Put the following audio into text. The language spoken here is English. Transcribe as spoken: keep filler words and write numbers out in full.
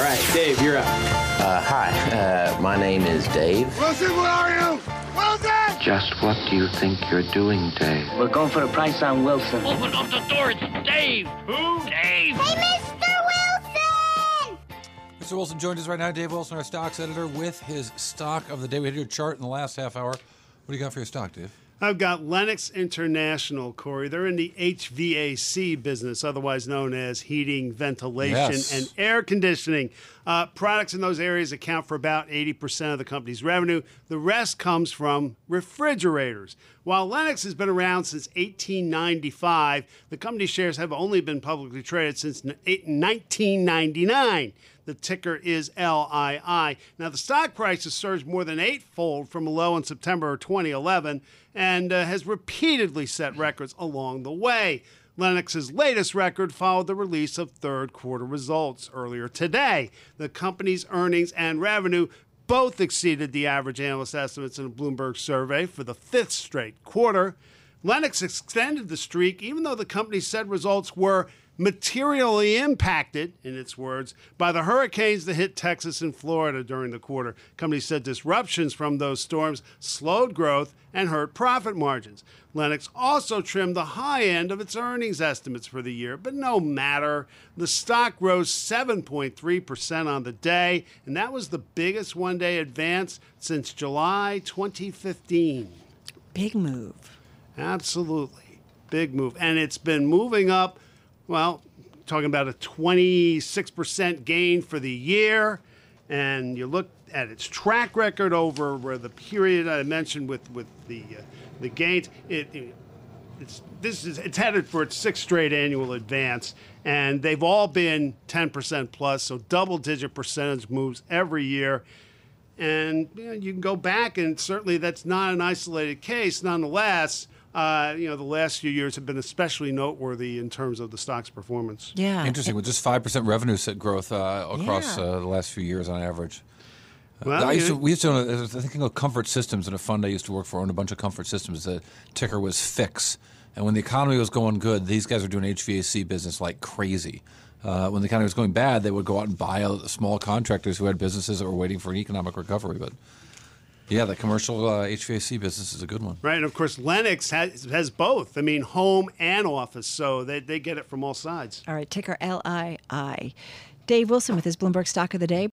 All right, Dave, you're up. Uh, hi, uh, my name is Dave. Wilson, where are you? Wilson! Just what do you think you're doing, Dave? We're going for a price on Wilson. Open up the door, it's Dave! Who? Dave! Hey, Mister Wilson! Mister Wilson joins us right now, Dave Wilson, our stocks editor, with his stock of the day. We had your chart in the last half hour. What do you got for your stock, Dave? I've got Lennox International, Cory. They're in the H V A C business, otherwise known as heating, ventilation, yes. and air conditioning. Uh, products in those areas account for about eighty percent of the company's revenue. The rest comes from refrigerators. While Lennox has been around since eighteen ninety-five, the company's shares have only been publicly traded since nineteen ninety-nine. The ticker is L I I. Now, the stock price has surged more than eightfold from a low in September of twenty eleven and uh, has repeatedly set records along the way. Lennox's latest record followed the release of third quarter results earlier today. The company's earnings and revenue both exceeded the average analyst estimates in a Bloomberg survey for the fifth straight quarter. Lennox extended the streak, even though the company said results were materially impacted, in its words, by the hurricanes that hit Texas and Florida during the quarter. Company said disruptions from those storms slowed growth and hurt profit margins. Lennox also trimmed the high end of its earnings estimates for the year, but no matter. The stock rose seven point three percent on the day, and that was the biggest one-day advance since July twenty fifteen. Big move. Absolutely. Big move. And it's been moving up. Well, talking about a twenty-six percent gain for the year, and you look at its track record over where the period I mentioned with with the uh, the gains. It, it it's this is it's headed for its sixth straight annual advance, and they've all been ten percent plus, so double-digit percentage moves every year. And you know, you can go back, and certainly that's not an isolated case. Nonetheless. Uh, you know, the last few years have been especially noteworthy in terms of the stock's performance. Yeah. Interesting, with just five percent revenue set growth uh, across yeah. uh, the last few years on average. Well, uh, I used to, we used to, I was thinking of Comfort Systems in a fund I used to work for, owned a bunch of Comfort Systems. The ticker was FIX. And when the economy was going good, these guys were doing H V A C business like crazy. Uh, when the economy was going bad, they would go out and buy a, small contractors who had businesses that were waiting for an economic recovery. But yeah, the commercial uh, H V A C business is a good one. Right, and of course, Lennox has, has both. I mean, home and office, so they, they get it from all sides. All right, ticker L I I. Dave Wilson with his Bloomberg Stock of the Day.